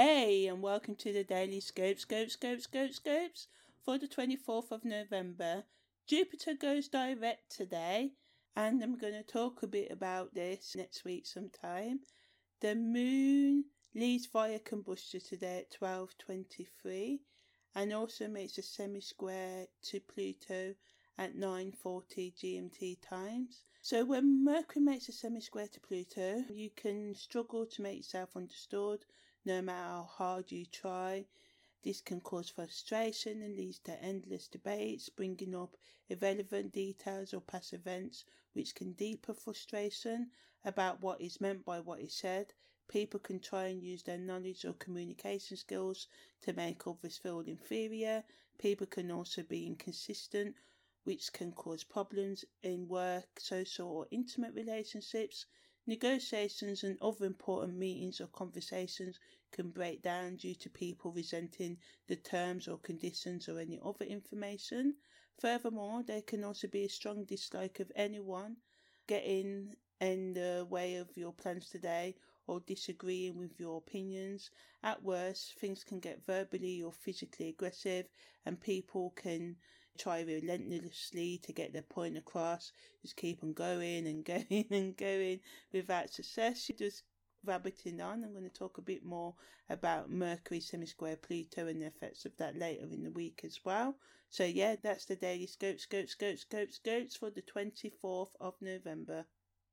Hey, and welcome to the Daily Scopes for the 24th of November. Jupiter goes direct today, and I'm going to talk a bit about this next week sometime. The moon leaves via Combusta today at 12:23, and also makes a semi-square to Pluto at 9:40 GMT times. So when Mercury makes a semi-square to Pluto, you can struggle to make yourself understood no matter how hard you try. This can cause frustration and leads to endless debates, bringing up irrelevant details or past events, which can deepen frustration about what is meant by what is said. People can try and use their knowledge or communication skills to make others feel inferior. People can also be inconsistent, which can cause problems in work, social or intimate relationships. Negotiations and other important meetings or conversations can break down due to people resenting the terms or conditions or any other information. Furthermore, there can also be a strong dislike of anyone getting in the way of your plans today or disagreeing with your opinions. At worst, things can get verbally or physically aggressive, and people can try relentlessly to get their point across, just keep on going and going and going without success. You're just rabbiting on. I'm going to talk a bit more about Mercury SemiSquare Pluto and the effects of that later in the week as well. So yeah, that's the Daily Scopes for the 24th of November.